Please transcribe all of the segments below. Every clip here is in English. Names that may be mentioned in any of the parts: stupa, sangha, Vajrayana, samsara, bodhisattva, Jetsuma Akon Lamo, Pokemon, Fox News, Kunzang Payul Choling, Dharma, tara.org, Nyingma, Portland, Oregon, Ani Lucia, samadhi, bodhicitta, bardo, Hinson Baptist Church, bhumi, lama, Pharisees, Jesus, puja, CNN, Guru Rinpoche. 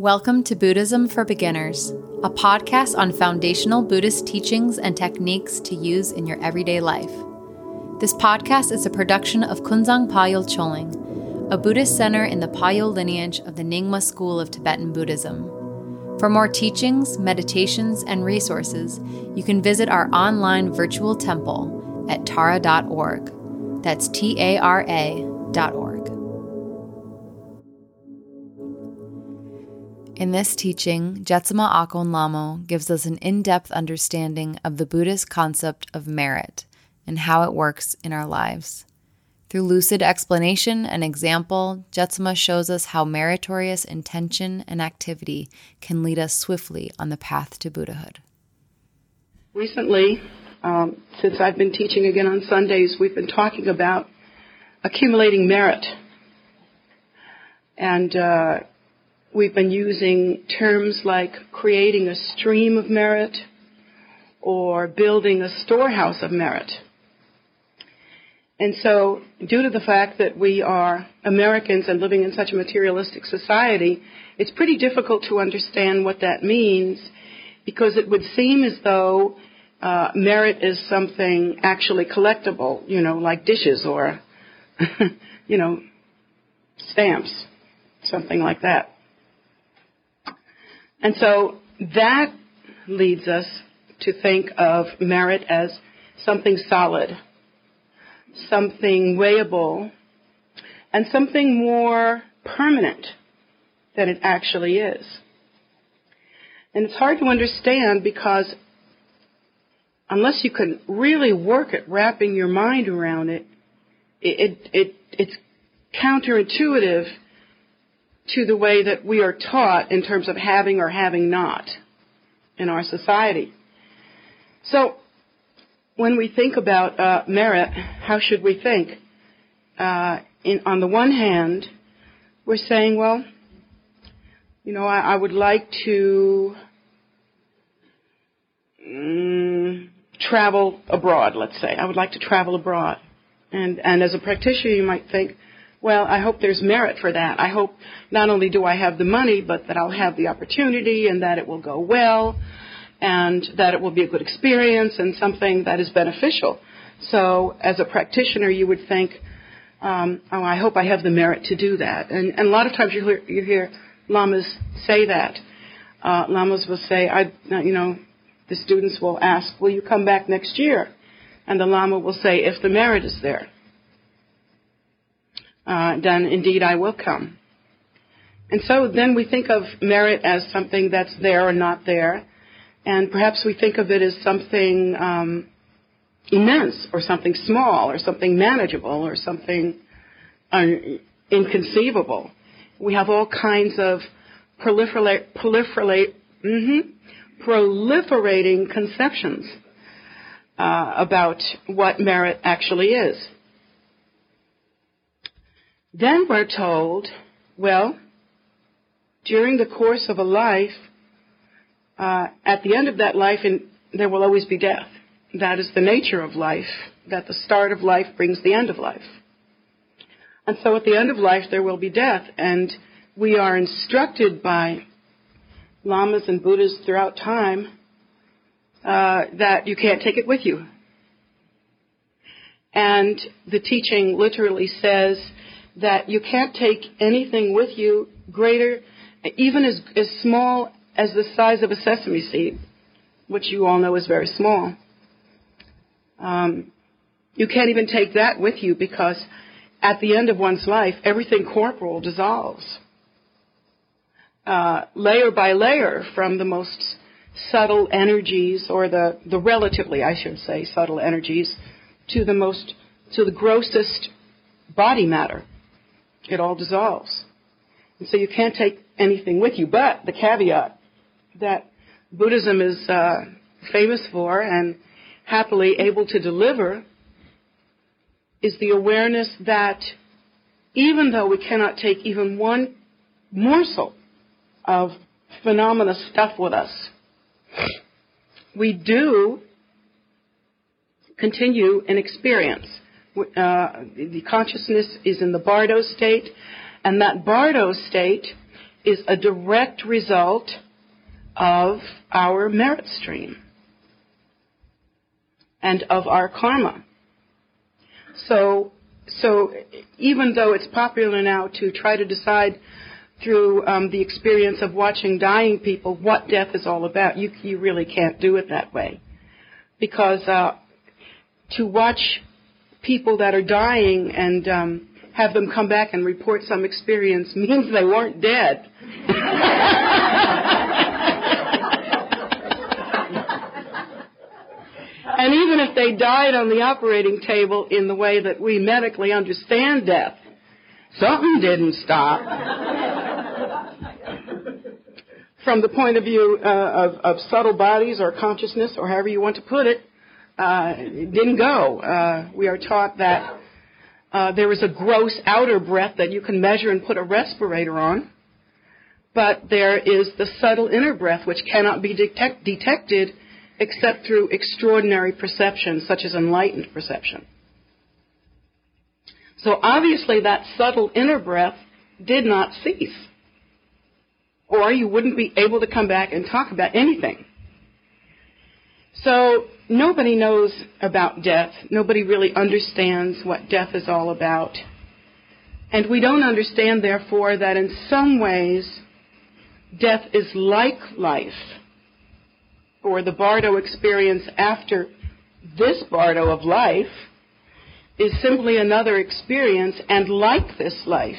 Welcome to Buddhism for Beginners, a podcast on foundational Buddhist teachings and techniques to use in your everyday life. This podcast is a production of Kunzang Payul Choling, a Buddhist center in the Payul lineage of the Nyingma school of Tibetan Buddhism. For more teachings, meditations, and resources, you can visit our online virtual temple at tara.org. That's tara.org. In this teaching, Jetsuma Akon Lamo gives us an in-depth understanding of the Buddhist concept of merit and how it works in our lives. Through lucid explanation and example, Jetsuma shows us how meritorious intention and activity can lead us swiftly on the path to Buddhahood. Recently, since I've been teaching again on Sundays, we've been talking about accumulating merit. And we've been using terms like creating a stream of merit or building a storehouse of merit. And so, due to the fact that we are Americans and living in such a materialistic society, it's pretty difficult to understand what that means, because it would seem as though merit is something actually collectible, like dishes or, stamps, something like that. And so that leads us to think of merit as something solid, something weighable, and something more permanent than it actually is. And it's hard to understand, because unless you can really work at wrapping your mind around it, it's counterintuitive to the way that we are taught in terms of having or having not in our society. So when we think about merit, how should we think? On the one hand, we're saying, well, I would like to travel abroad, let's say. I would like to travel abroad. And as a practitioner, you might think, well, I hope there's merit for that. I hope not only do I have the money, but that I'll have the opportunity, and that it will go well, and that it will be a good experience and something that is beneficial. So as a practitioner, you would think, I hope I have the merit to do that. And a lot of times you hear lamas say that. Lamas will say, the students will ask, will you come back next year? And the lama will say, if the merit is there, then indeed I will come. And so then we think of merit as something that's there or not there, and perhaps we think of it as something immense or something small or something manageable or something inconceivable. We have all kinds of proliferating conceptions about what merit actually is. Then we're told, well, during the course of a life, at the end of that life, there will always be death. That is the nature of life, that the start of life brings the end of life. And so at the end of life, there will be death. And we are instructed by lamas and Buddhas throughout time that you can't take it with you. And the teaching literally says that you can't take anything with you greater, even as small as the size of a sesame seed, which you all know is very small. You can't even take that with you, because at the end of one's life, everything corporal dissolves. Layer by layer, from the most subtle energies, or the relatively, I should say, subtle energies, to the grossest body matter. It all dissolves. And so you can't take anything with you. But the caveat that Buddhism is famous for and happily able to deliver is the awareness that even though we cannot take even one morsel of phenomenal stuff with us, we do continue an experience. The consciousness is in the bardo state, and that bardo state is a direct result of our merit stream and of our karma. So even though it's popular now to try to decide through the experience of watching dying people what death is all about, you really can't do it that way. Because to watch people that are dying and have them come back and report some experience means they weren't dead. And even if they died on the operating table in the way that we medically understand death, something didn't stop. From the point of view of subtle bodies or consciousness or however you want to put it, it didn't go. We are taught that there is a gross outer breath that you can measure and put a respirator on, but there is the subtle inner breath which cannot be detected except through extraordinary perception, such as enlightened perception. So obviously that subtle inner breath did not cease, or you wouldn't be able to come back and talk about anything. So nobody knows about death. Nobody really understands what death is all about. And we don't understand, therefore, that in some ways death is like life, or the bardo experience after this bardo of life is simply another experience, and like this life,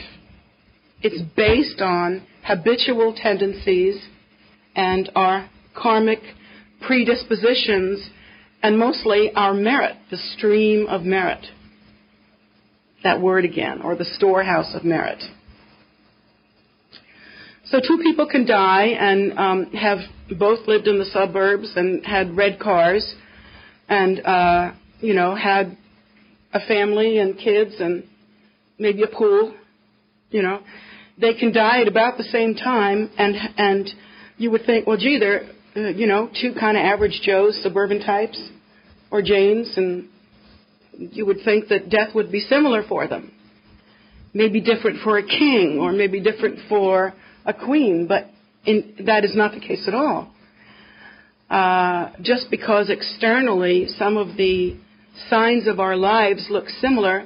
it's based on habitual tendencies and our karmic predispositions, and mostly our merit, the stream of merit. That word again, or the storehouse of merit. So two people can die and have both lived in the suburbs and had red cars and, had a family and kids and maybe a pool, They can die at about the same time, and you would think, well, gee, they're, two kind of average Joes, suburban types, or Janes, and you would think that death would be similar for them. Maybe different for a king, or maybe different for a queen, but that is not the case at all. Just because externally some of the signs of our lives look similar,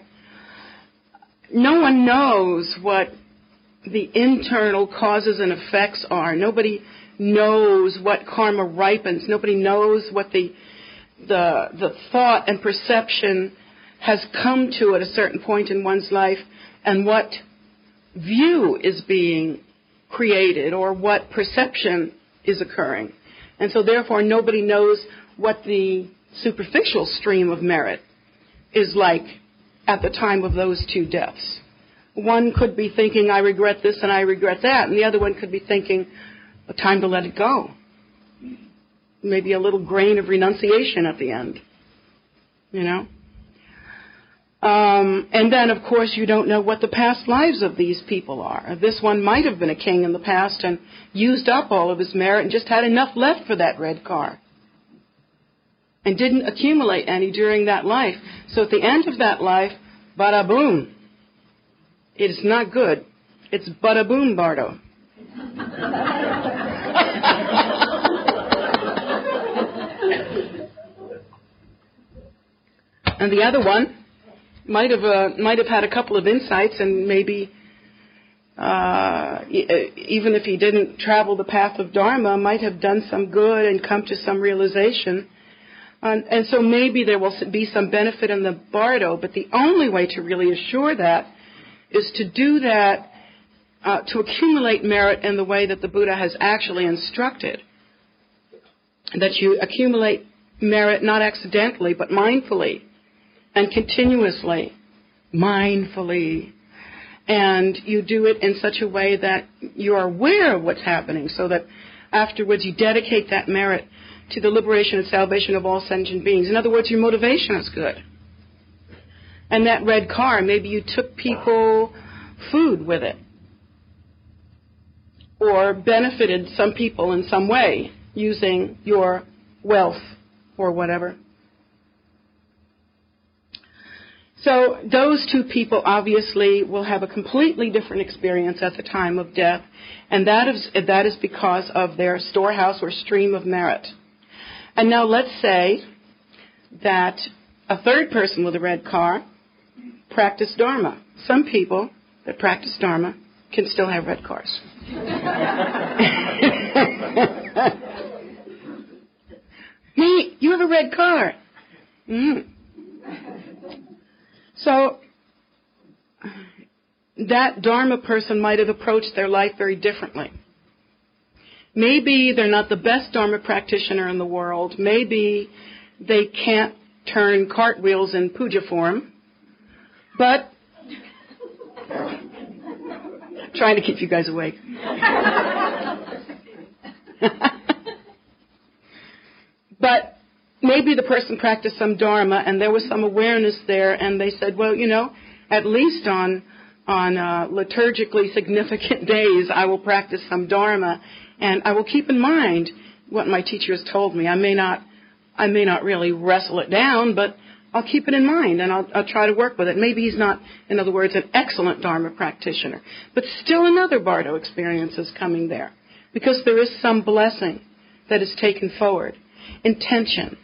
no one knows what the internal causes and effects are. Nobody knows what karma ripens. Nobody knows what the thought and perception has come to at a certain point in one's life, and what view is being created or what perception is occurring. And so therefore nobody knows what the superficial stream of merit is like at the time of those two deaths. One could be thinking, I regret this and I regret that, and the other one could be thinking, time to let it go. Maybe a little grain of renunciation at the end, and then, of course, you don't know what the past lives of these people are. This one might have been a king in the past and used up all of his merit and just had enough left for that red car and didn't accumulate any during that life. So at the end of that life, bada boom. It is not good. It's bada boom bardo. And the other one might have had a couple of insights, and maybe even if he didn't travel the path of Dharma, might have done some good and come to some realization. And so maybe there will be some benefit in the bardo, but the only way to really assure that is to do that, to accumulate merit in the way that the Buddha has actually instructed, that you accumulate merit not accidentally but mindfully and continuously, and you do it in such a way that you are aware of what's happening, so that afterwards you dedicate that merit to the liberation and salvation of all sentient beings. In other words, your motivation is good. And that red car, maybe you took people food with it, or benefited some people in some way using your wealth or whatever. So those two people obviously will have a completely different experience at the time of death, and that is because of their storehouse or stream of merit. And now let's say that a third person with a red car practiced Dharma. Some people that practice Dharma can still have red cars. Nate, you have a red car. Mm. So that Dharma person might have approached their life very differently. Maybe they're not the best Dharma practitioner in the world. Maybe they can't turn cartwheels in puja form. But, trying to keep you guys awake. But maybe the person practiced some Dharma and there was some awareness there, and they said, well, you know, at least on liturgically significant days I will practice some Dharma, and I will keep in mind what my teacher has told me. I may not really wrestle it down, but I'll keep it in mind, and I'll try to work with it. Maybe he's not, in other words, an excellent Dharma practitioner. But still another bardo experience is coming there, because there is some blessing that is taken forward. Intention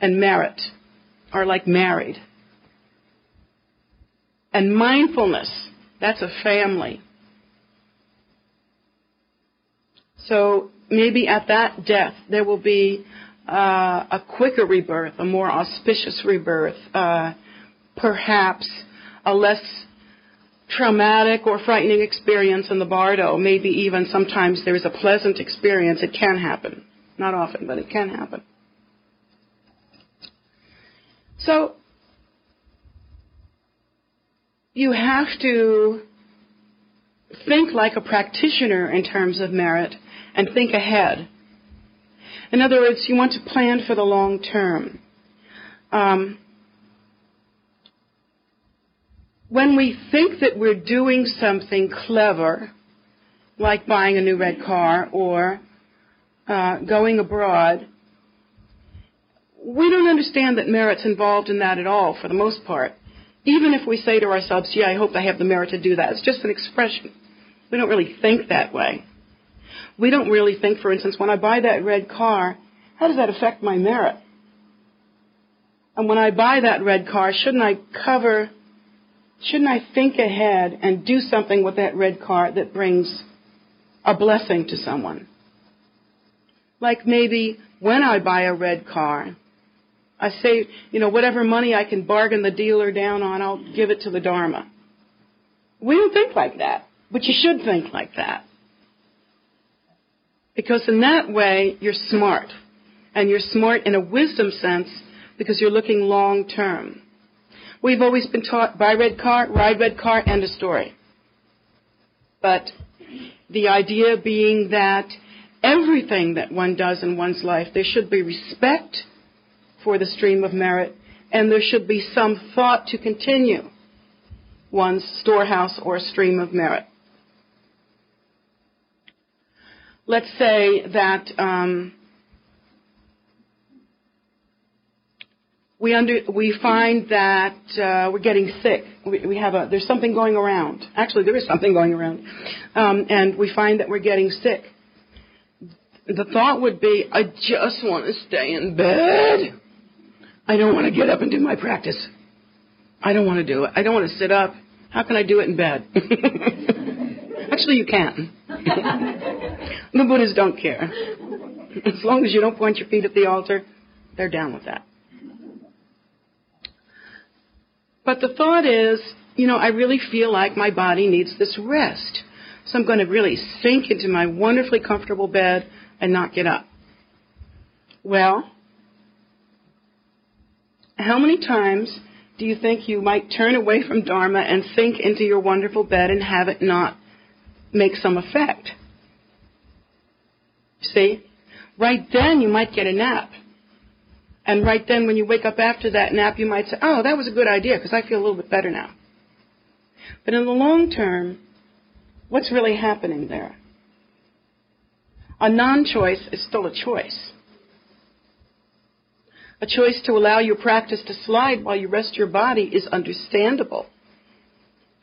and merit are like married. And mindfulness, that's a family. So maybe at that death there will be a quicker rebirth, a more auspicious rebirth, perhaps a less traumatic or frightening experience in the bardo. Maybe even sometimes there is a pleasant experience. It can happen. Not often, but it can happen. So you have to think like a practitioner in terms of merit and think ahead. In other words, you want to plan for the long term. When we think that we're doing something clever, like buying a new red car or going abroad, we don't understand that merit's involved in that at all, for the most part. Even if we say to ourselves, gee, I hope I have the merit to do that, it's just an expression. We don't really think that way. We don't really think, for instance, when I buy that red car, how does that affect my merit? And when I buy that red car, shouldn't I think ahead and do something with that red car that brings a blessing to someone? Like maybe when I buy a red car, I say, you know, whatever money I can bargain the dealer down on, I'll give it to the Dharma. We don't think like that, but you should think like that. Because in that way, you're smart. And you're smart in a wisdom sense because you're looking long term. We've always been taught, buy red car, ride red car, end of story. But the idea being that everything that one does in one's life, there should be respect for the stream of merit, and there should be some thought to continue one's storehouse or stream of merit. Let's say that we find that we're getting sick. There's something going around. Actually, there is something going around, and we find that we're getting sick. The thought would be, I just want to stay in bed. I don't want to get up and do my practice. I don't want to do it. I don't want to sit up. How can I do it in bed? Actually, you can. The Buddhas don't care. As long as you don't point your feet at the altar, they're down with that. But the thought is, you know, I really feel like my body needs this rest. So I'm going to really sink into my wonderfully comfortable bed and not get up. Well, how many times do you think you might turn away from Dharma and sink into your wonderful bed and have it not make some effect? See? Right then you might get a nap. And right then when you wake up after that nap, you might say, oh, that was a good idea because I feel a little bit better now. But in the long term, what's really happening there? A non-choice is still a choice. A choice to allow your practice to slide while you rest your body is understandable.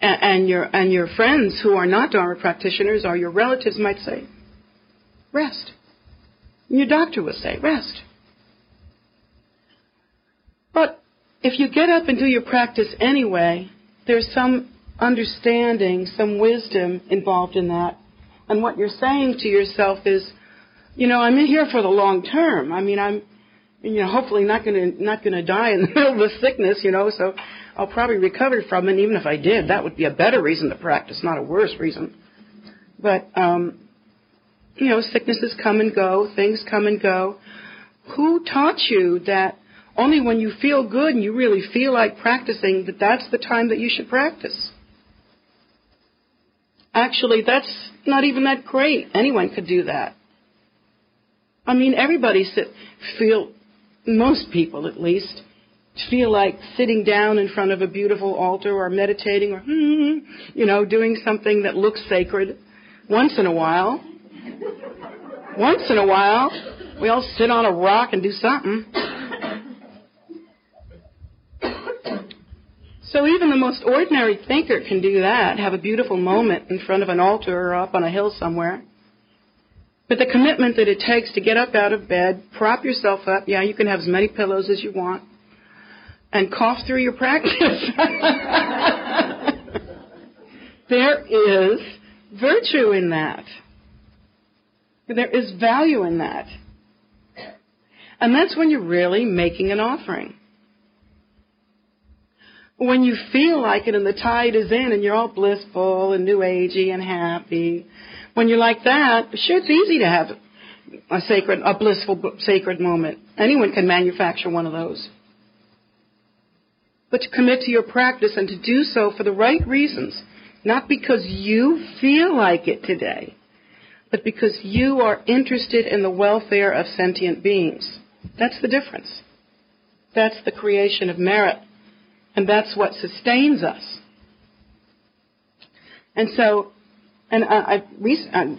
And your friends who are not Dharma practitioners or your relatives might say, rest. And your doctor will say, rest. But if you get up and do your practice anyway, there's some understanding, some wisdom involved in that. And what you're saying to yourself is, you know, I'm in here for the long term. I mean, I'm, you know, hopefully not going to die in the middle of sickness, you know, so I'll probably recover from it. Even if I did, that would be a better reason to practice, not a worse reason. But, you know, sicknesses come and go. Things come and go. Who taught you that only when you feel good and you really feel like practicing, that that's the time that you should practice? Actually, that's not even that great. Anyone could do that. I mean, everybody most people at least, feel like sitting down in front of a beautiful altar or meditating or, you know, doing something that looks sacred once in a while. Once in a while, we all sit on a rock and do something. So even the most ordinary thinker can do that, have a beautiful moment in front of an altar or up on a hill somewhere. But the commitment that it takes to get up out of bed, prop yourself up, yeah, you can have as many pillows as you want, and cough through your practice. There is virtue in that. There is value in that. And that's when you're really making an offering. When you feel like it and the tide is in and you're all blissful and new agey and happy, when you're like that, sure, it's easy to have a blissful, sacred moment. Anyone can manufacture one of those. But to commit to your practice and to do so for the right reasons, not because you feel like it today, but because you are interested in the welfare of sentient beings. That's the difference. That's the creation of merit. And that's what sustains us. And so, and I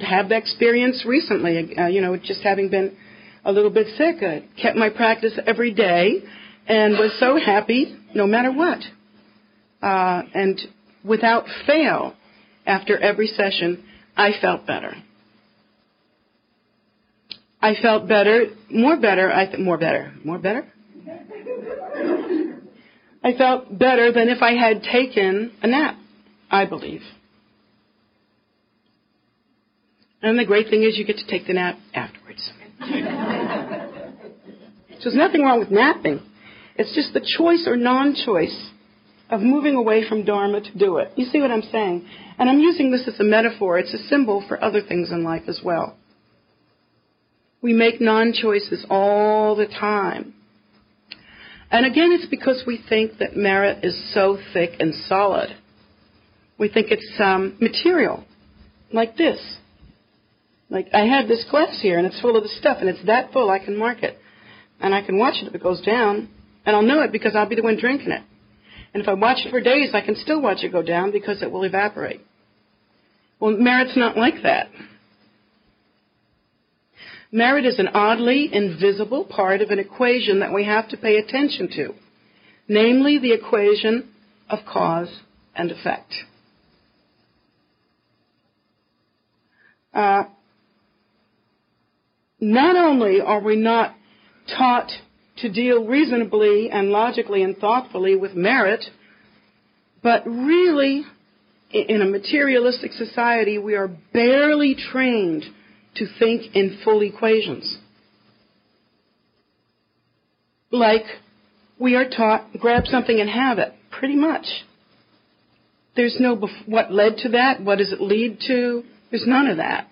had that experience recently, you know, just having been a little bit sick. I kept my practice every day and was so happy no matter what. And without fail, after every session, I felt better. I felt better, more better. I felt better than if I had taken a nap, I believe. And the great thing is you get to take the nap afterwards. So there's nothing wrong with napping. It's just the choice or non-choice of moving away from Dharma to do it. You see what I'm saying? And I'm using this as a metaphor. It's a symbol for other things in life as well. We make non-choices all the time. And again, it's because we think that merit is so thick and solid. We think it's material, like this. Like, I have this class here, and it's full of the stuff, and it's that full I can mark it. And I can watch it if it goes down, and I'll know it because I'll be the one drinking it. And if I watch it for days, I can still watch it go down because it will evaporate. Well, merit's not like that. Merit is an oddly invisible part of an equation that we have to pay attention to, namely the equation of cause and effect. Not only are we not taught to deal reasonably and logically and thoughtfully with merit, but really, in a materialistic society, we are barely trained to think in full equations. Like, we are taught, grab something and have it, pretty much. There's no what led to that, what does it lead to, there's none of that.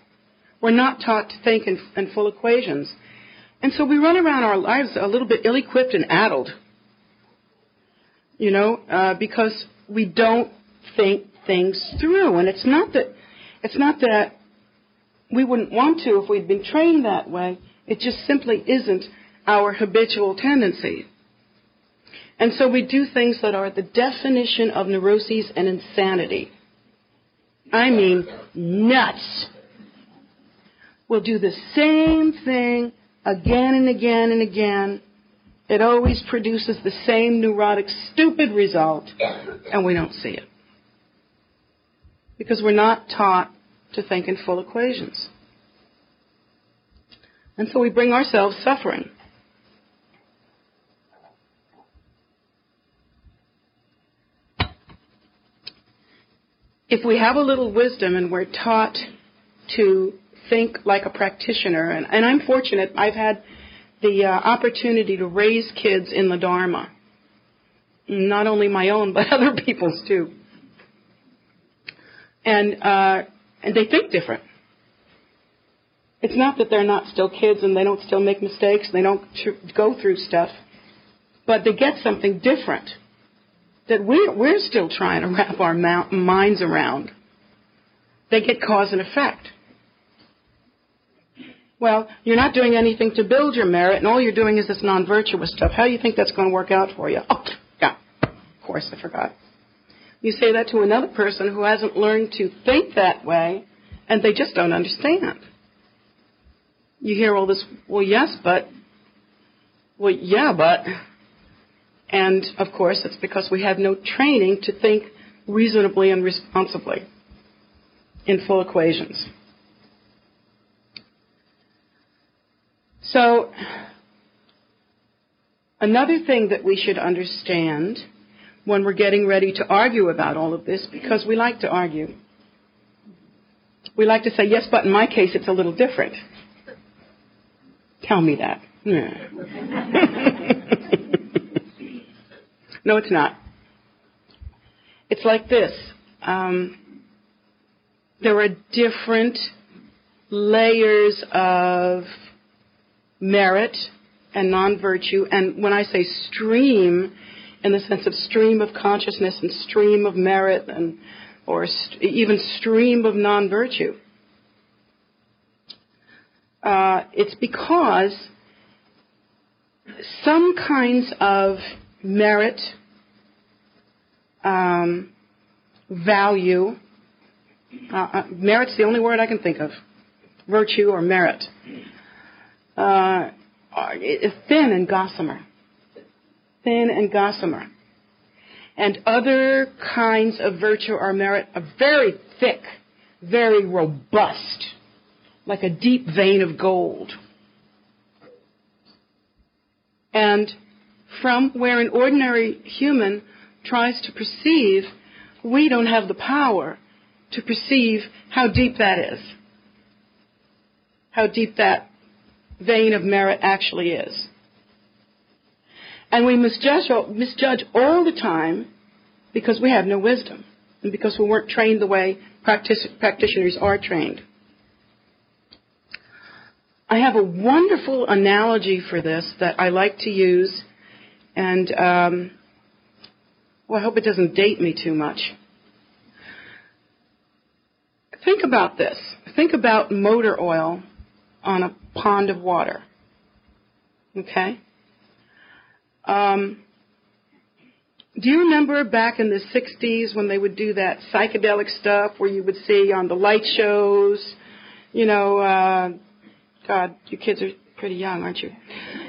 We're not taught to think in full equations. And so we run around our lives a little bit ill-equipped and addled, you know, because we don't think things through. And it's not that we wouldn't want to if we'd been trained that way. It just simply isn't our habitual tendency. And so we do things that are the definition of neuroses and insanity. I mean, nuts. We'll do the same thing again and again and again It always produces the same neurotic, stupid result, and we don't see it. Because we're not taught to think in full equations. And so we bring ourselves suffering. If we have a little wisdom and we're taught to think like a practitioner, and I'm fortunate, I've had the opportunity to raise kids in the Dharma, not only my own, but other people's too. And they think different. It's not that they're not still kids and they don't still make mistakes, they don't go through stuff, but they get something different that we're still trying to wrap our minds around. They get cause and effect. Well, you're not doing anything to build your merit, and all you're doing is this non-virtuous stuff. How do you think that's going to work out for you? Oh, yeah, of course, I forgot. You say that to another person who hasn't learned to think that way, and they just don't understand. You hear all this, well, yes, but, well, yeah, but. And, of course, it's because we have no training to think reasonably and responsibly in full equations. So, another thing that we should understand when we're getting ready to argue about all of this, because we like to argue, we like to say, yes, but in my case it's a little different. Tell me that. No, it's not. It's like this. There are different layers of merit and non-virtue. And when I say stream, in the sense of stream of consciousness and stream of merit, and or even stream of non-virtue, it's because some kinds of merit, value, merit's the only word I can think of, virtue or merit, are thin and gossamer. And other kinds of virtue or merit are very thick, very robust, like a deep vein of gold. And from where an ordinary human tries to perceive, we don't have the power to perceive how deep that is, how deep that vein of merit actually is. And we misjudge all the time because we have no wisdom and because we weren't trained the way practitioners are trained. I have a wonderful analogy for this that I like to use, and well, I hope it doesn't date me too much. Think about this. Think about motor oil on a pond of water, okay? Do you remember back in the 60s when they would do that psychedelic stuff where you would see on the light shows, you know, God, you kids are pretty young, aren't you?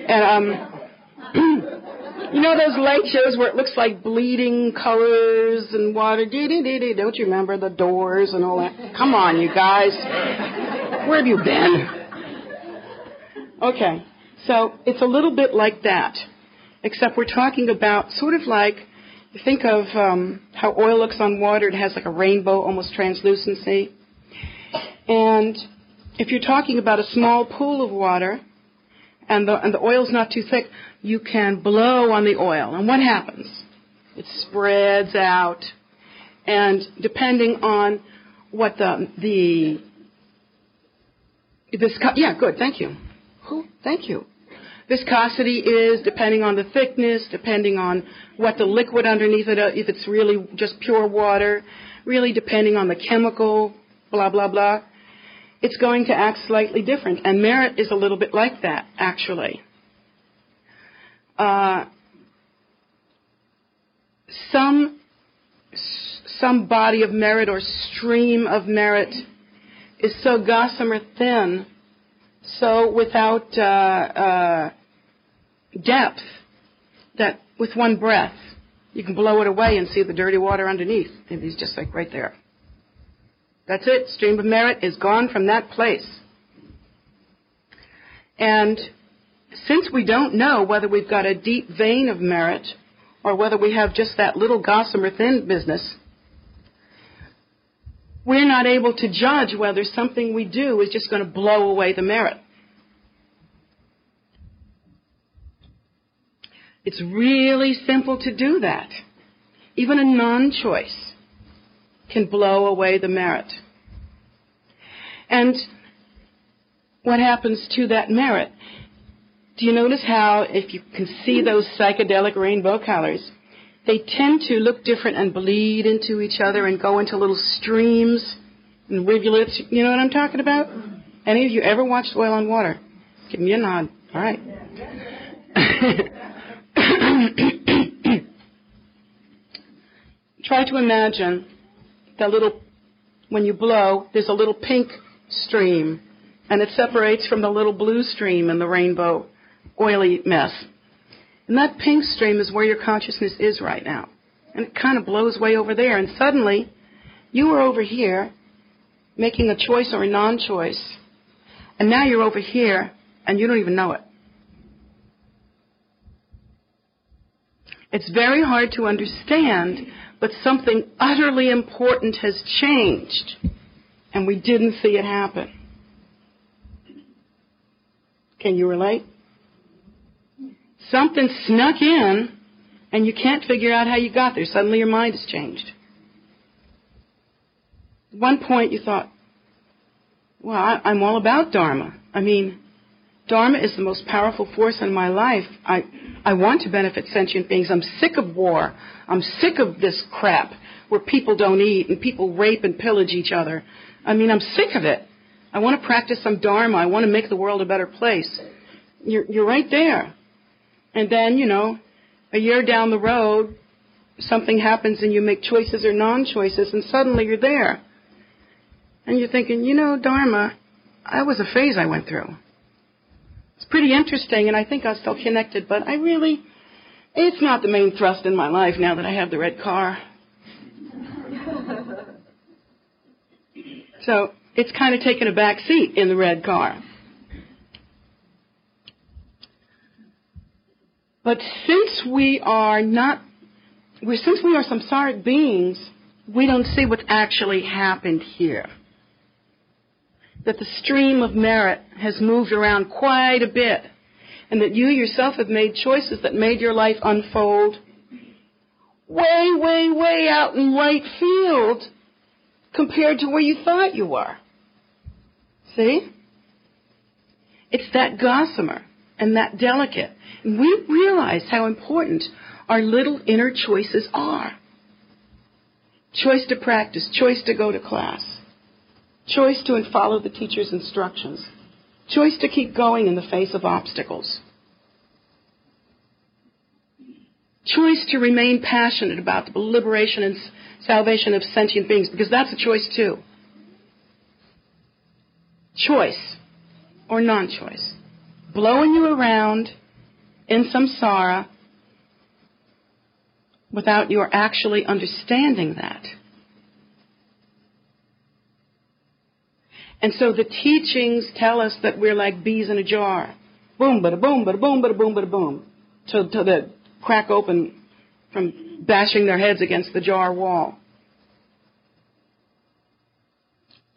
And, you know those light shows where it looks like bleeding colors and water, don't you remember the Doors and all that? Come on, you guys. Where have you been? Okay, so it's a little bit like that. Except we're talking about sort of like, think of how oil looks on water. It has like a rainbow, almost translucency. And if you're talking about a small pool of water and the oil's not too thick, you can blow on the oil. And what happens? It spreads out. And depending on what viscosity is, depending on the thickness, depending on what the liquid underneath it, if it's really just pure water, really depending on the chemical, blah, blah, blah, it's going to act slightly different. And merit is a little bit like that, actually. Some body of merit or stream of merit is so gossamer thin, so without depth, that with one breath, you can blow it away and see the dirty water underneath. And he's just like right there. That's it. Stream of merit is gone from that place. And since we don't know whether we've got a deep vein of merit or whether we have just that little gossamer thin business, we're not able to judge whether something we do is just going to blow away the merit. It's really simple to do that. Even a non-choice can blow away the merit. And what happens to that merit? Do you notice how, if you can see those psychedelic rainbow colors, they tend to look different and bleed into each other and go into little streams and rivulets? You know what I'm talking about? Any of you ever watched Oil on Water? Give me a nod. All right. Try to imagine the little, when you blow, there's a little pink stream, and it separates from the little blue stream in the rainbow oily mess. And that pink stream is where your consciousness is right now. And it kind of blows way over there. And suddenly, you were over here making a choice or a non-choice. And now you're over here, and you don't even know it. It's very hard to understand, but something utterly important has changed, and we didn't see it happen. Can you relate? Something snuck in, and you can't figure out how you got there. Suddenly your mind has changed. At one point you thought, well, I'm all about Dharma. I mean, Dharma is the most powerful force in my life. I want to benefit sentient beings. I'm sick of war. I'm sick of this crap where people don't eat and people rape and pillage each other. I mean, I'm sick of it. I want to practice some Dharma. I want to make the world a better place. You're right there. And then, you know, a year down the road, something happens and you make choices or non-choices, and suddenly you're there. And you're thinking, you know, Dharma, that was a phase I went through. It's pretty interesting, and I think I'm still connected, but I really, it's not the main thrust in my life now that I have the red car. So it's kind of taken a back seat in the red car. But since we are samsaric beings, we don't see what's actually happened here. That the stream of merit has moved around quite a bit, and that you yourself have made choices that made your life unfold way, way, way out in right field compared to where you thought you were. See? It's that gossamer and that delicate. And we realize how important our little inner choices are. Choice to practice, choice to go to class, choice to follow the teacher's instructions, choice to keep going in the face of obstacles, choice to remain passionate about the liberation and salvation of sentient beings, because that's a choice too. Choice or non-choice. Blowing you around in samsara without your actually understanding that. And so the teachings tell us that we're like bees in a jar. Boom, bada boom, bada boom, bada boom, bada boom. Till they crack open from bashing their heads against the jar wall.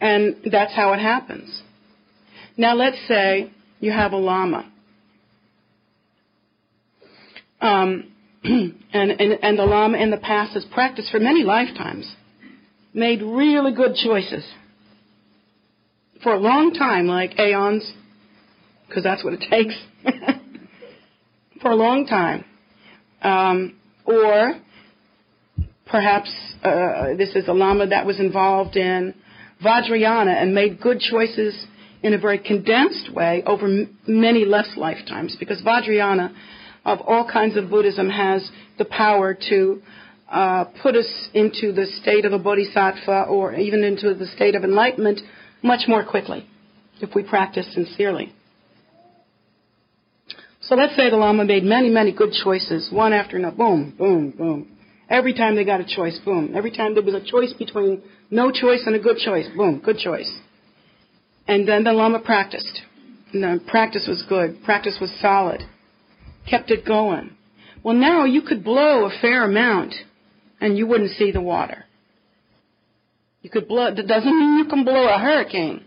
And that's how it happens. Now let's say you have a lama. And the lama in the past has practiced for many lifetimes, made really good choices for a long time, like aeons, because that's what it takes, for a long time. Or perhaps this is a lama that was involved in Vajrayana and made good choices in a very condensed way over many less lifetimes, because Vajrayana of all kinds of Buddhism has the power to put us into the state of a bodhisattva or even into the state of enlightenment much more quickly if we practice sincerely. So let's say the Lama made many, many good choices, one after another, boom, boom, boom. Every time they got a choice, boom. Every time there was a choice between no choice and a good choice, boom, good choice. And then the Lama practiced. And the practice was good. Practice was solid. Kept it going. Well, now you could blow a fair amount and you wouldn't see the water. You could blow, that doesn't mean you can blow a hurricane.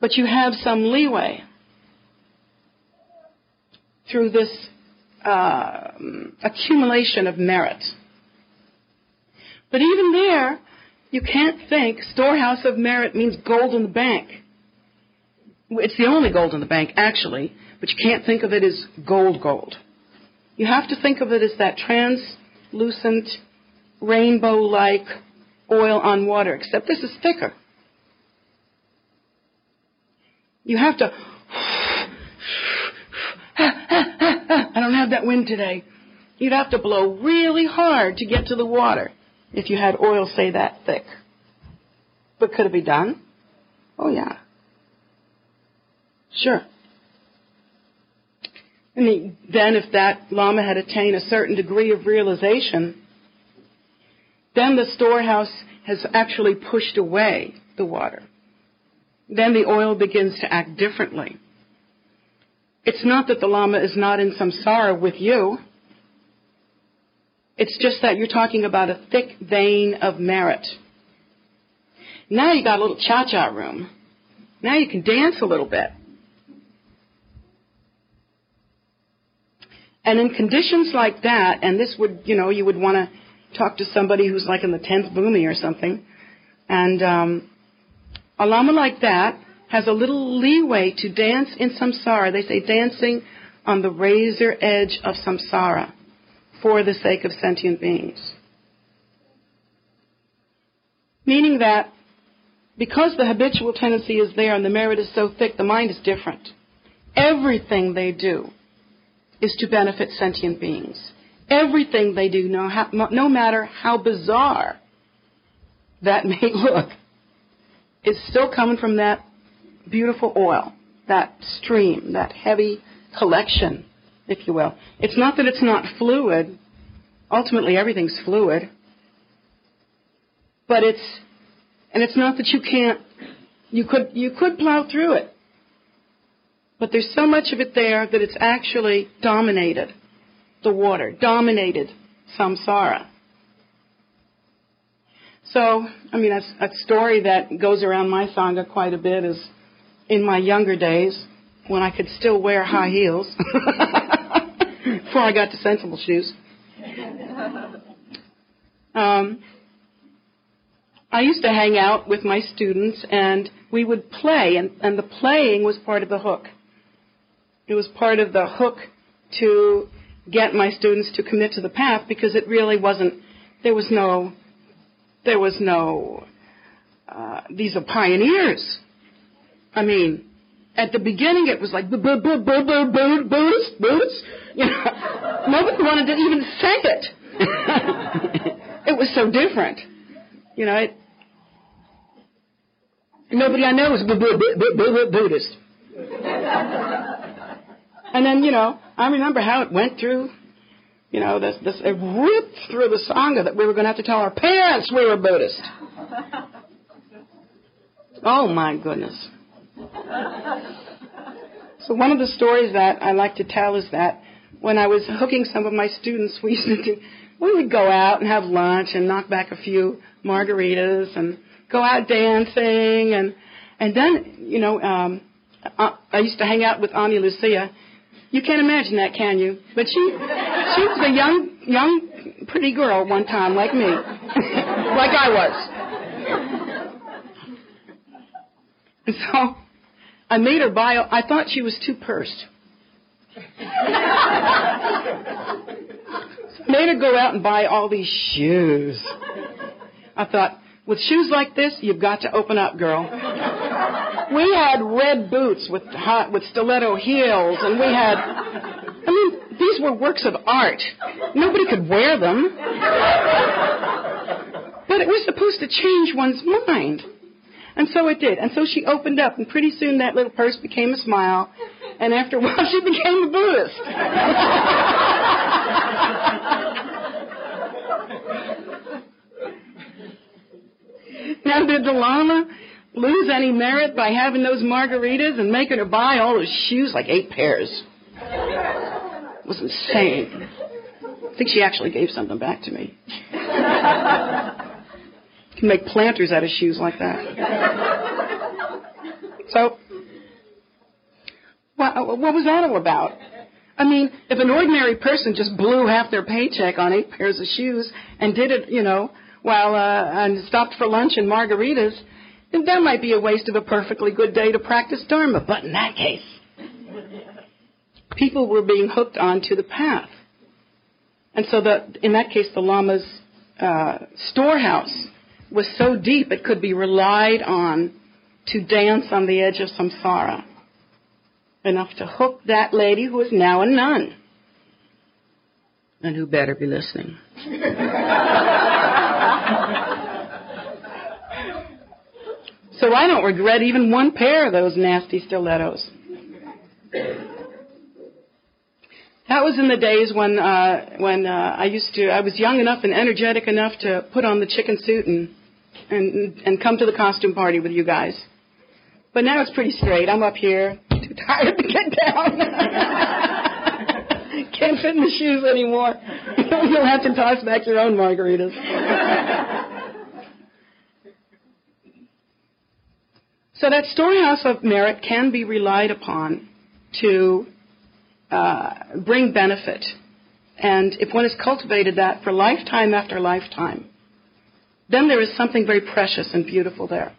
But you have some leeway through this accumulation of merit. But even there, you can't think storehouse of merit means gold in the bank. It's the only gold in the bank, actually, but you can't think of it as gold gold. You have to think of it as that translucent, rainbow-like oil on water, except this is thicker. You have to, I don't have that wind today. You'd have to blow really hard to get to the water if you had oil, say, that thick. But could it be done? Oh, yeah. Sure. I mean, then if that Lama had attained a certain degree of realization, then the storehouse has actually pushed away the water. Then the oil begins to act differently. It's not that the Lama is not in samsara with you. It's just that you're talking about a thick vein of merit. Now you got a little cha-cha room. Now you can dance a little bit. And in conditions like that, and this would, you know, you would want to talk to somebody who's like in the 10th bhumi or something. And a Lama like that has a little leeway to dance in samsara. They say dancing on the razor edge of samsara for the sake of sentient beings. Meaning that because the habitual tendency is there and the merit is so thick, the mind is different. Everything they do is to benefit sentient beings. Everything they do, no matter how bizarre that may look, is still coming from that beautiful oil, that stream, that heavy collection, if you will. It's not that it's not fluid. Ultimately, everything's fluid. But it's, and it's not that you can't, you could plow through it. But there's so much of it there that it's actually dominated the water, dominated samsara. So, I mean, a story that goes around my sangha quite a bit is in my younger days when I could still wear high heels before I got to sensible shoes. I used to hang out with my students, and we would play, and the playing was part of the hook. It was part of the hook to get my students to commit to the path because it really wasn't, these are pioneers. I mean, at the beginning it was like, Buddhist, you know, nobody wanted to even say it. It was so different. You know, nobody I know is Buddhist. And then, you know, I remember how it went through. You know, this it ripped through the sangha that we were going to have to tell our parents we were Buddhist. Oh, my goodness. So one of the stories that I like to tell is that when I was hooking some of my students, we would go out and have lunch and knock back a few margaritas and go out dancing. And then, you know, I used to hang out with Ani Lucia. You can't imagine that, can you? But she was a young, pretty girl one time, like me. Like I was. And so I made her bio. I thought she was too pursed. So I made her go out and buy all these shoes. I thought, with shoes like this, you've got to open up, girl. We had red boots with stiletto heels, and we had, I mean, these were works of art. Nobody could wear them. But it was supposed to change one's mind. And so it did. And so she opened up, and pretty soon that little purse became a smile. And after a while, she became a Buddhist. Now, did the Lama lose any merit by having those margaritas and making her buy all his shoes, like 8 pairs? It was insane. I think she actually gave something back to me. You can make planters out of shoes like that. So, what was that all about? I mean, if an ordinary person just blew half their paycheck on 8 pairs of shoes and did it, you know, while and stopped for lunch and margaritas, then that might be a waste of a perfectly good day to practice Dharma. But in that case, people were being hooked onto the path. And so in that case, the Lama's storehouse was so deep it could be relied on to dance on the edge of samsara, enough to hook that lady who is now a nun, and who better be listening. So I don't regret even 1 pair of those nasty stilettos. That was in the days when I was young enough and energetic enough to put on the chicken suit and come to the costume party with you guys. But now it's pretty straight. I'm up here, too tired to get down. Can't fit in the shoes anymore. You'll have to toss back your own margaritas. So that storehouse of merit can be relied upon to bring benefit. And if one has cultivated that for lifetime after lifetime, then there is something very precious and beautiful there.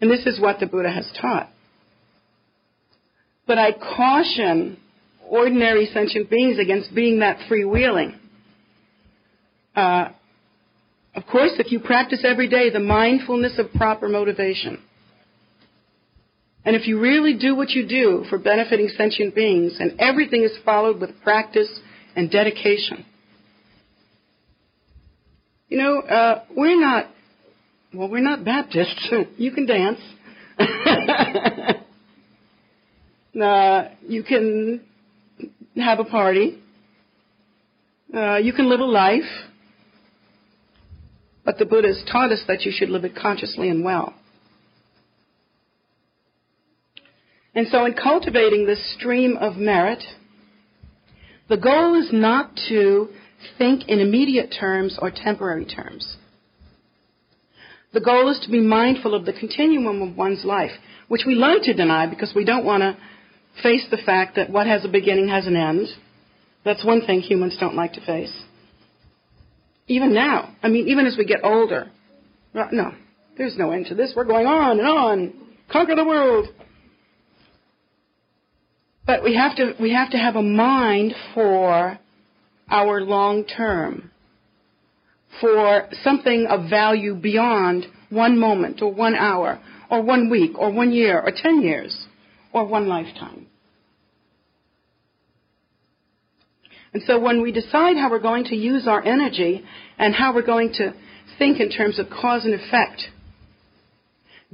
And this is what the Buddha has taught. But I caution ordinary sentient beings against being that freewheeling. Of course, if you practice every day the mindfulness of proper motivation, and if you really do what you do for benefiting sentient beings, and everything is followed with practice and dedication. You know, we're not Baptists. You can dance. You can have a party. You can live a life. But the Buddha has taught us that you should live it consciously and well. And so in cultivating this stream of merit, the goal is not to think in immediate terms or temporary terms. The goal is to be mindful of the continuum of one's life, which we like to deny because we don't want to face the fact that what has a beginning has an end. That's one thing humans don't like to face. Even now. I mean, even as we get older. No, there's no end to this. We're going on and on. Conquer the world. But we have to have a mind for our long term, for something of value beyond 1 moment or 1 hour or 1 week or 1 year or 10 years or 1 lifetime. And so when we decide how we're going to use our energy and how we're going to think in terms of cause and effect,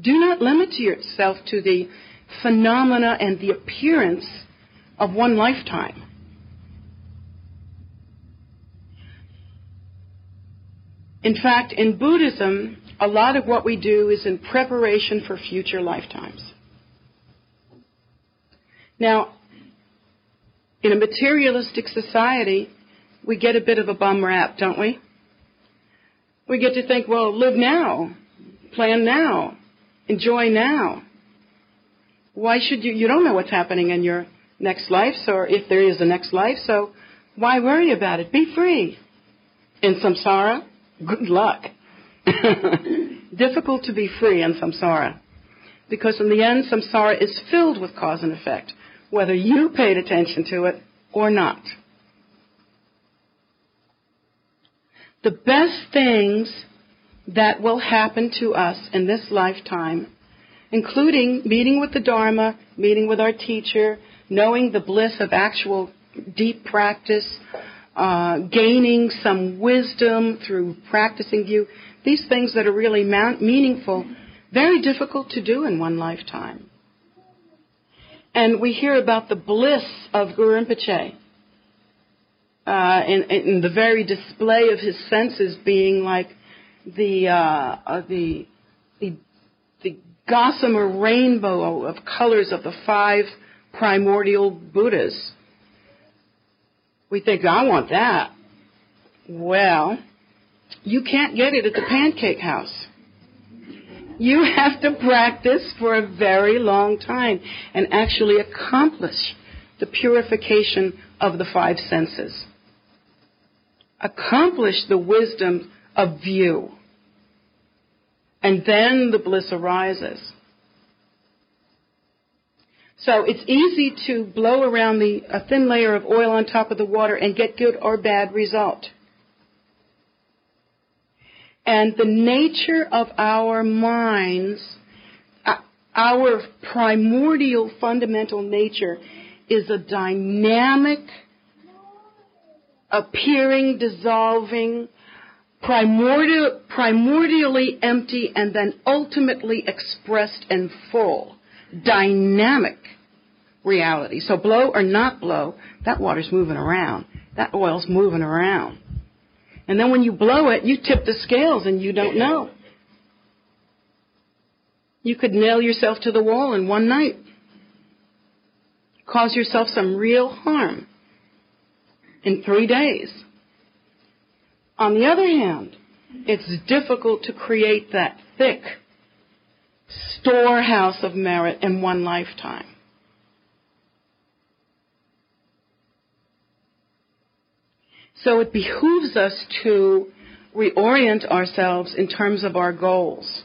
do not limit yourself to the phenomena and the appearance of 1 lifetime. In fact, in Buddhism, a lot of what we do is in preparation for future lifetimes. Now, in a materialistic society, we get a bit of a bum rap, don't we? We get to think, well, live now, plan now, enjoy now. Why should you don't know what's happening in your next life, or if there is a next life, so why worry about it? Be free. In samsara, good luck. Difficult to be free in samsara, because in the end, samsara is filled with cause and effect, whether you paid attention to it or not. The best things that will happen to us in this lifetime, including meeting with the Dharma, meeting with our teacher, knowing the bliss of actual deep practice, gaining some wisdom through practicing you, these things that are really meaningful Very difficult to do in one lifetime. And we hear about the bliss of Guru Rinpoche in the very display of his senses being like the gossamer rainbow of colors of the five primordial Buddhas. We think, I want that. Well, you can't get it at the Pancake House. You have to practice for a very long time and actually accomplish the purification of the five senses. Accomplish the wisdom of view. And then the bliss arises. So it's easy to blow around a thin layer of oil on top of the water and get good or bad result. And the nature of our minds, our primordial fundamental nature, is a dynamic, appearing, dissolving, primordially empty, and then ultimately expressed and full. Dynamic reality. So blow or not blow, that water's moving around. That oil's moving around. And then when you blow it, you tip the scales and you don't know. You could nail yourself to the wall in one night. Cause yourself some real harm in 3 days. On the other hand, it's difficult to create that thick storehouse of merit in one lifetime. So it behooves us to reorient ourselves in terms of our goals.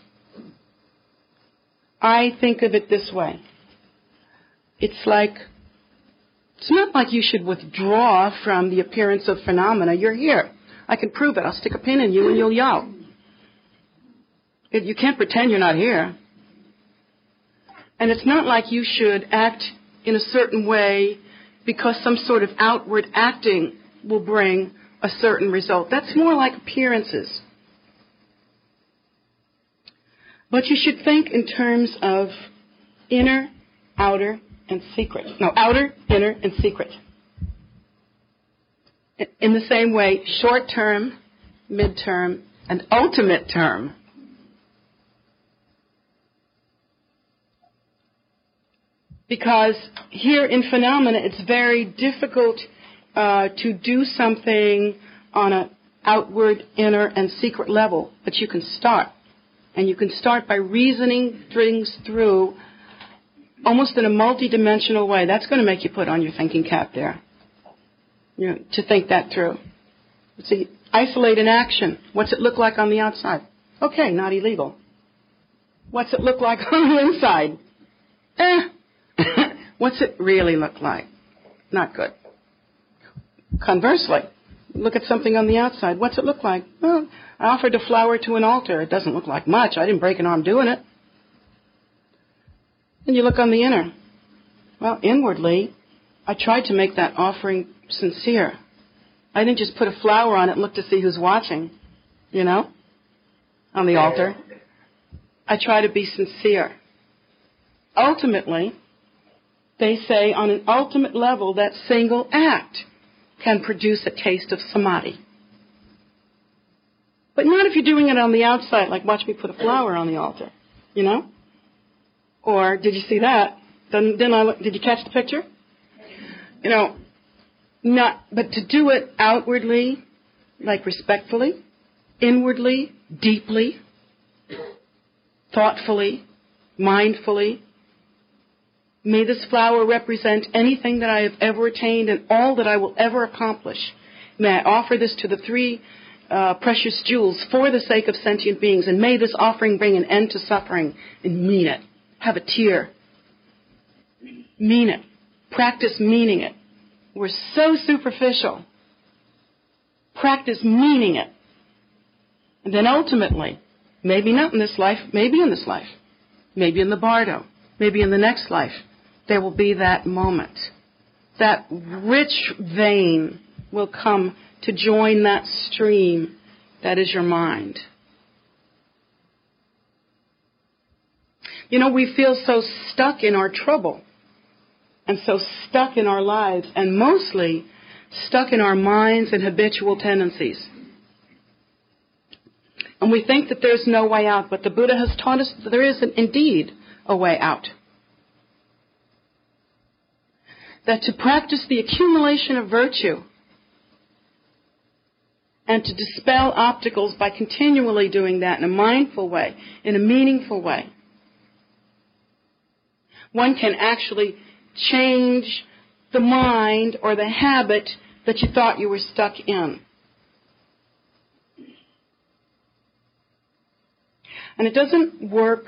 I think of it this way. It's not like you should withdraw from the appearance of phenomena. You're here. I can prove it. I'll stick a pin in you and you'll yell. You can't pretend you're not here. And it's not like you should act in a certain way because some sort of outward acting will bring a certain result. That's more like appearances. But you should think in terms of inner, outer, and secret. No, outer, inner, and secret. In the same way, short-term, mid-term, and ultimate term. Because here in phenomena, it's very difficult to do something on an outward, inner, and secret level. But you can start. And you can start by reasoning things through almost in a multidimensional way. That's going to make you put on your thinking cap there, you know, to think that through. See, isolate an action. What's it look like on the outside? Okay, not illegal. What's it look like on the inside? What's it really look like? Not good. Conversely, look at something on the outside. What's it look like? Well, I offered a flower to an altar. It doesn't look like much. I didn't break an arm doing it. And you look on the inner. Well, inwardly, I tried to make that offering sincere. I didn't just put a flower on it and look to see who's watching, you know, on the altar. I try to be sincere. Ultimately, they say on an ultimate level, that single act can produce a taste of samadhi. But not if you're doing it on the outside, like watch me put a flower on the altar, you know? Or, did you see that? Did you catch the picture? You know, but to do it outwardly, like respectfully, inwardly, deeply, thoughtfully, mindfully. May this flower represent anything that I have ever attained and all that I will ever accomplish. May I offer this to the three precious jewels for the sake of sentient beings, and may this offering bring an end to suffering. And mean it. Have a tear. Mean it. Practice meaning it. We're so superficial. Practice meaning it. And then ultimately, maybe not in this life, maybe in this life, maybe in the bardo, maybe in the next life, there will be that moment. That rich vein will come to join that stream that is your mind. You know, we feel so stuck in our trouble and so stuck in our lives and mostly stuck in our minds and habitual tendencies. And we think that there's no way out, but the Buddha has taught us that there is indeed a way out. That to practice the accumulation of virtue and to dispel obstacles by continually doing that in a mindful way, in a meaningful way, one can actually change the mind or the habit that you thought you were stuck in. And it doesn't work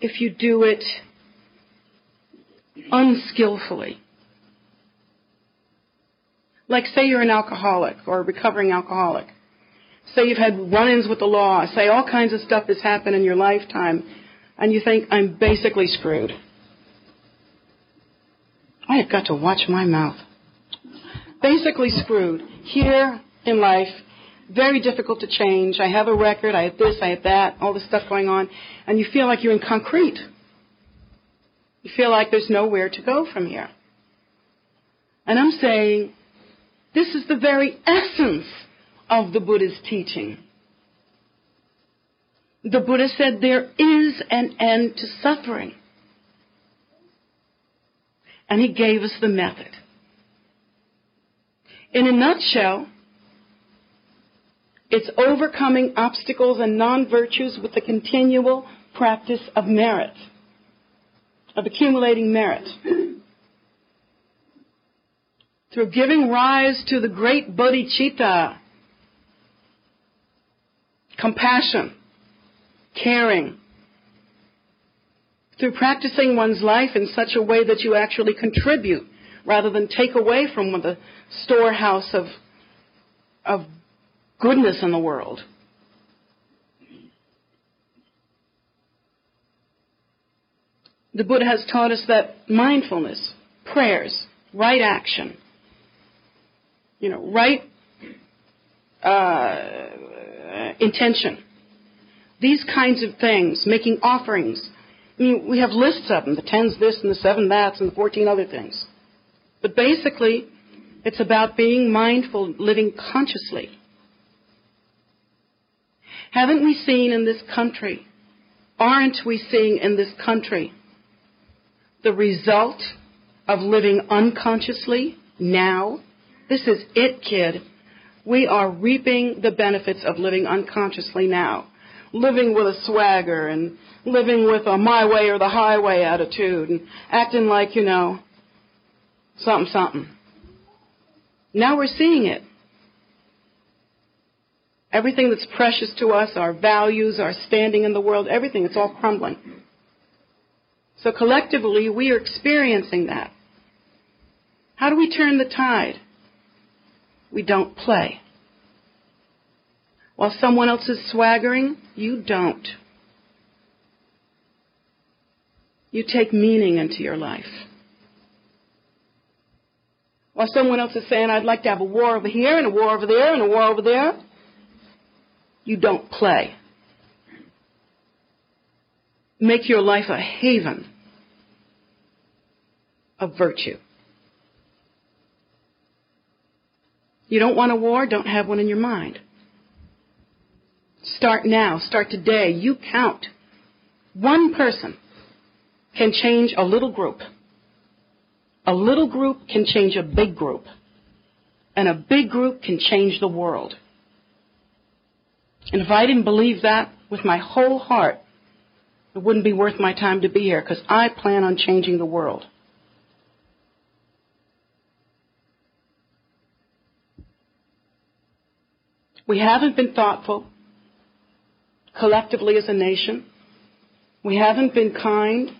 if you do it unskillfully. Like, say you're an alcoholic or a recovering alcoholic. Say you've had run-ins with the law. Say all kinds of stuff that's happened in your lifetime, and you think, I'm basically screwed. I have got to watch my mouth. Basically screwed. Here in life, very difficult to change. I have a record. I have this. I have that. All this stuff going on. And you feel like you're in concrete. You feel like there's nowhere to go from here. And I'm saying, this is the very essence of the Buddha's teaching. The Buddha said there is an end to suffering. And he gave us the method. In a nutshell, it's overcoming obstacles and non-virtues with the continual practice of merit, of accumulating merit, through giving rise to the great bodhicitta, compassion, caring, through practicing one's life in such a way that you actually contribute rather than take away from the storehouse of goodness in the world. The Buddha has taught us that mindfulness, prayers, right action, right intention, these kinds of things, making offerings. I mean, we have lists of them, the 10s this and the 7 that and the 14 other things. But basically, it's about being mindful, living consciously. Haven't we seen in this country, aren't we seeing in this country, the result of living unconsciously now? This is it, kid. We are reaping the benefits of living unconsciously now. Living with a swagger and living with a my way or the highway attitude and acting like, something, something. Now we're seeing it. Everything that's precious to us, our values, our standing in the world, everything, it's all crumbling. So collectively, we are experiencing that. How do we turn the tide? We don't play. While someone else is swaggering, you don't. You take meaning into your life. While someone else is saying, I'd like to have a war over here and a war over there and a war over there, you don't play. Make your life a haven of virtue. You don't want a war? Don't have one in your mind. Start now. Start today. You count. One person can change a little group. A little group can change a big group. And a big group can change the world. And if I didn't believe that with my whole heart, it wouldn't be worth my time to be here, because I plan on changing the world. We haven't been thoughtful collectively as a nation. We haven't been kind.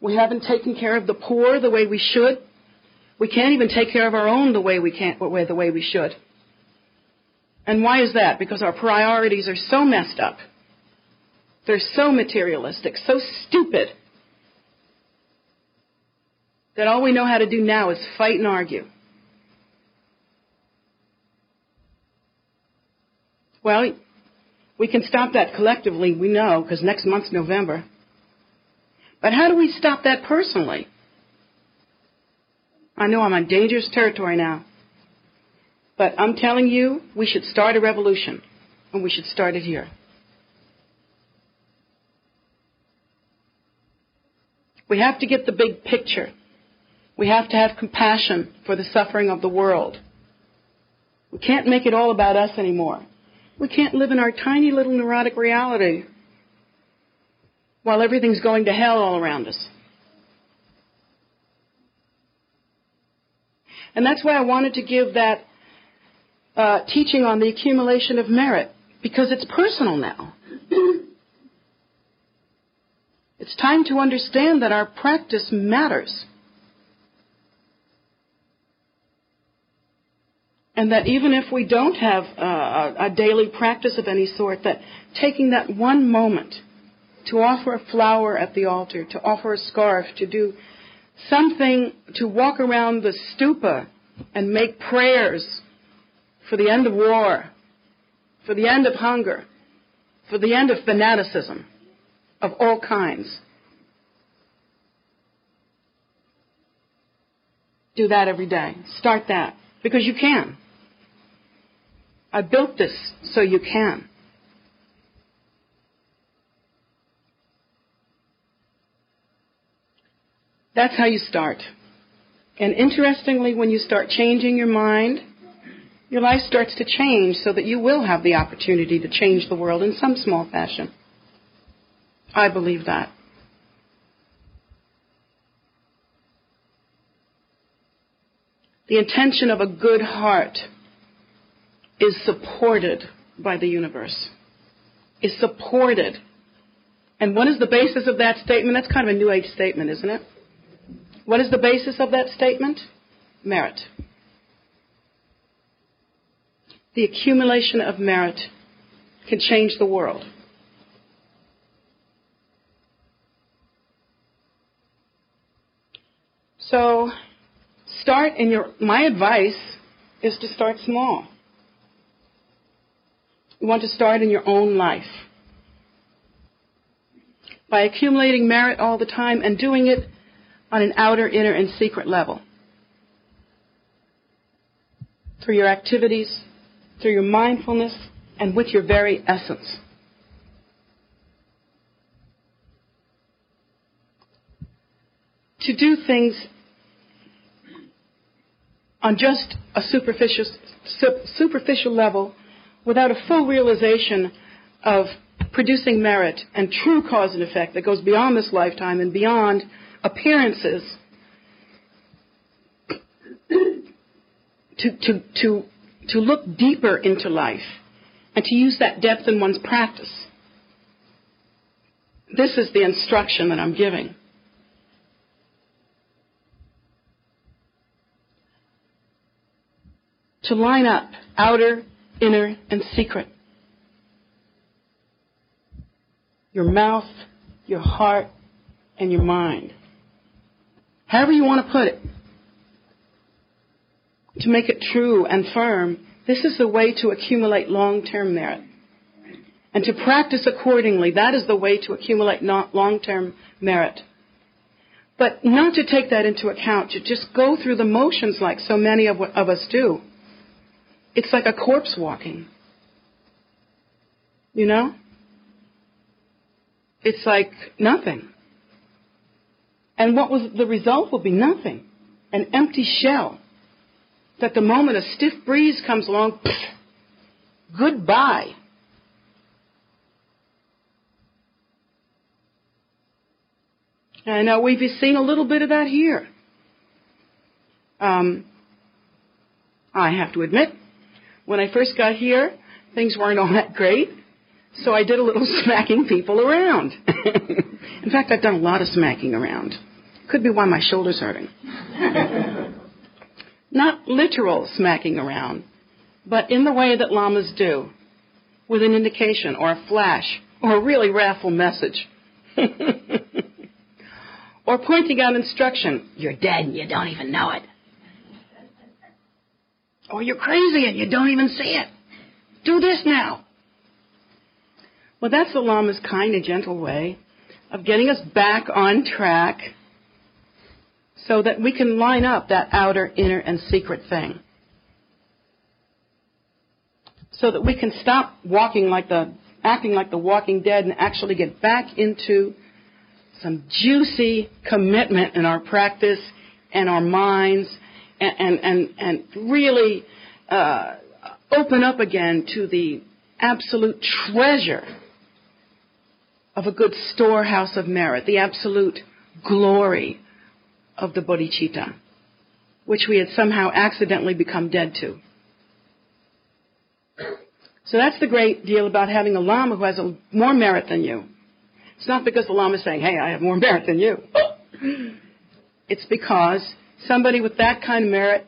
We haven't taken care of the poor the way we should. We can't even take care of our own the way we should. And why is that? Because our priorities are so messed up. They're so materialistic, so stupid, that all we know how to do now is fight and argue. Well, We can stop that collectively, we know, because next month's November. But how do we stop that personally? I know I'm on dangerous territory now. But I'm telling you, we should start a revolution, and we should start it here. We have to get the big picture. We have to have compassion for the suffering of the world. We can't make it all about us anymore. We can't live in our tiny little neurotic reality while everything's going to hell all around us. And that's why I wanted to give that teaching on the accumulation of merit, because it's personal now. It's time to understand that our practice matters. And that even if we don't have a daily practice of any sort, that taking that one moment to offer a flower at the altar, to offer a scarf, to do something, to walk around the stupa and make prayers for the end of war, for the end of hunger, for the end of fanaticism of all kinds. Do that every day. Start that, because you can. I built this so you can. That's how you start. And interestingly, when you start changing your mind, your life starts to change so that you will have the opportunity to change the world in some small fashion. I believe that. The intention of a good heart is supported by the universe. Is supported. And what is the basis of that statement? That's kind of a New Age statement, isn't it? What is the basis of that statement? Merit. The accumulation of merit can change the world. So, my advice is to start small. You want to start in your own life. By accumulating merit all the time and doing it on an outer, inner, and secret level. Through your activities, through your mindfulness, and with your very essence. To do things on just a superficial level without a full realization of producing merit and true cause and effect that goes beyond this lifetime and beyond appearances to look deeper into life and to use that depth in one's practice. This is the instruction that I'm giving. To line up outer, inner, and secret. Your mouth, your heart, and your mind. However you want to put it. To make it true and firm, this is the way to accumulate long-term merit. And to practice accordingly, that is the way to accumulate long-term merit. But not to take that into account, to just go through the motions like so many of us do. It's like a corpse walking, you know? It's like nothing. And the result will be nothing, an empty shell that the moment a stiff breeze comes along, goodbye. I know we've seen a little bit of that here. I have to admit, when I first got here, things weren't all that great, so I did a little smacking people around. In fact, I've done a lot of smacking around. Could be why my shoulder's hurting. Not literal smacking around, but in the way that lamas do, with an indication or a flash or a really wrathful message. Or pointing out instruction, you're dead and you don't even know it. Or you're crazy and you don't even see it. Do this now. Well, that's the Lama's kind and gentle way of getting us back on track so that we can line up that outer, inner, and secret thing. So that we can stop acting like the walking dead and actually get back into some juicy commitment in our practice and our minds and really open up again to the absolute treasure of a good storehouse of merit, the absolute glory of the bodhicitta, which we had somehow accidentally become dead to. So that's the great deal about having a Lama who has more merit than you. It's not because the Lama is saying, hey, I have more merit than you. It's because somebody with that kind of merit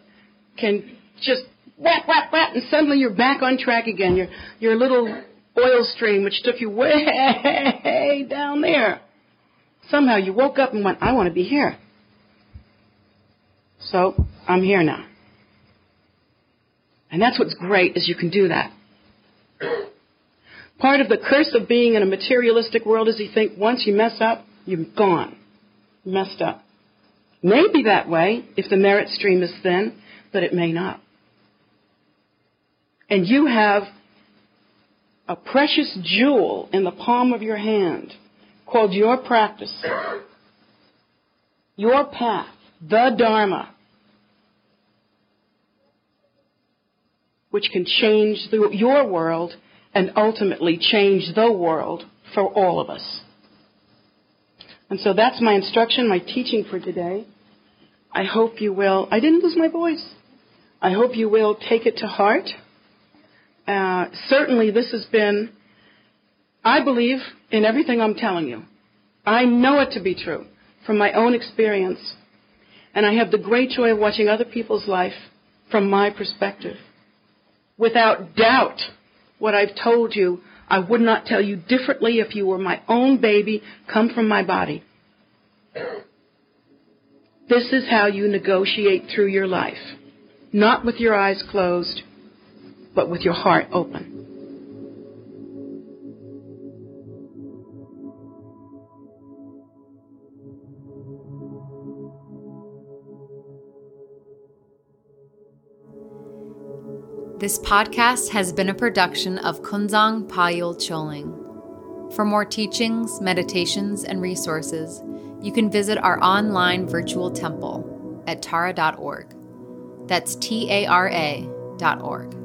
can just whap, whap, whap, and suddenly you're back on track again. Your little oil stream, which took you way down there. Somehow you woke up and went, I want to be here. So I'm here now. And that's what's great, is you can do that. Part of the curse of being in a materialistic world is you think once you mess up, you're gone. You messed up. Maybe that way if the merit stream is thin, but it may not. And you have a precious jewel in the palm of your hand called your practice, your path, the Dharma, which can change your world and ultimately change the world for all of us. And so that's my instruction, my teaching for today. I hope you will. I didn't lose my voice. I hope you will take it to heart. Certainly this has been, I believe in everything I'm telling you. I know it to be true from my own experience. And I have the great joy of watching other people's life from my perspective. Without doubt, what I've told you, I would not tell you differently if you were my own baby, come from my body. This is how you negotiate through your life. Not with your eyes closed, but with your heart open. This podcast has been a production of Kunzang Payul Choling. For more teachings, meditations, and resources, you can visit our online virtual temple at tara.org. That's tara.org.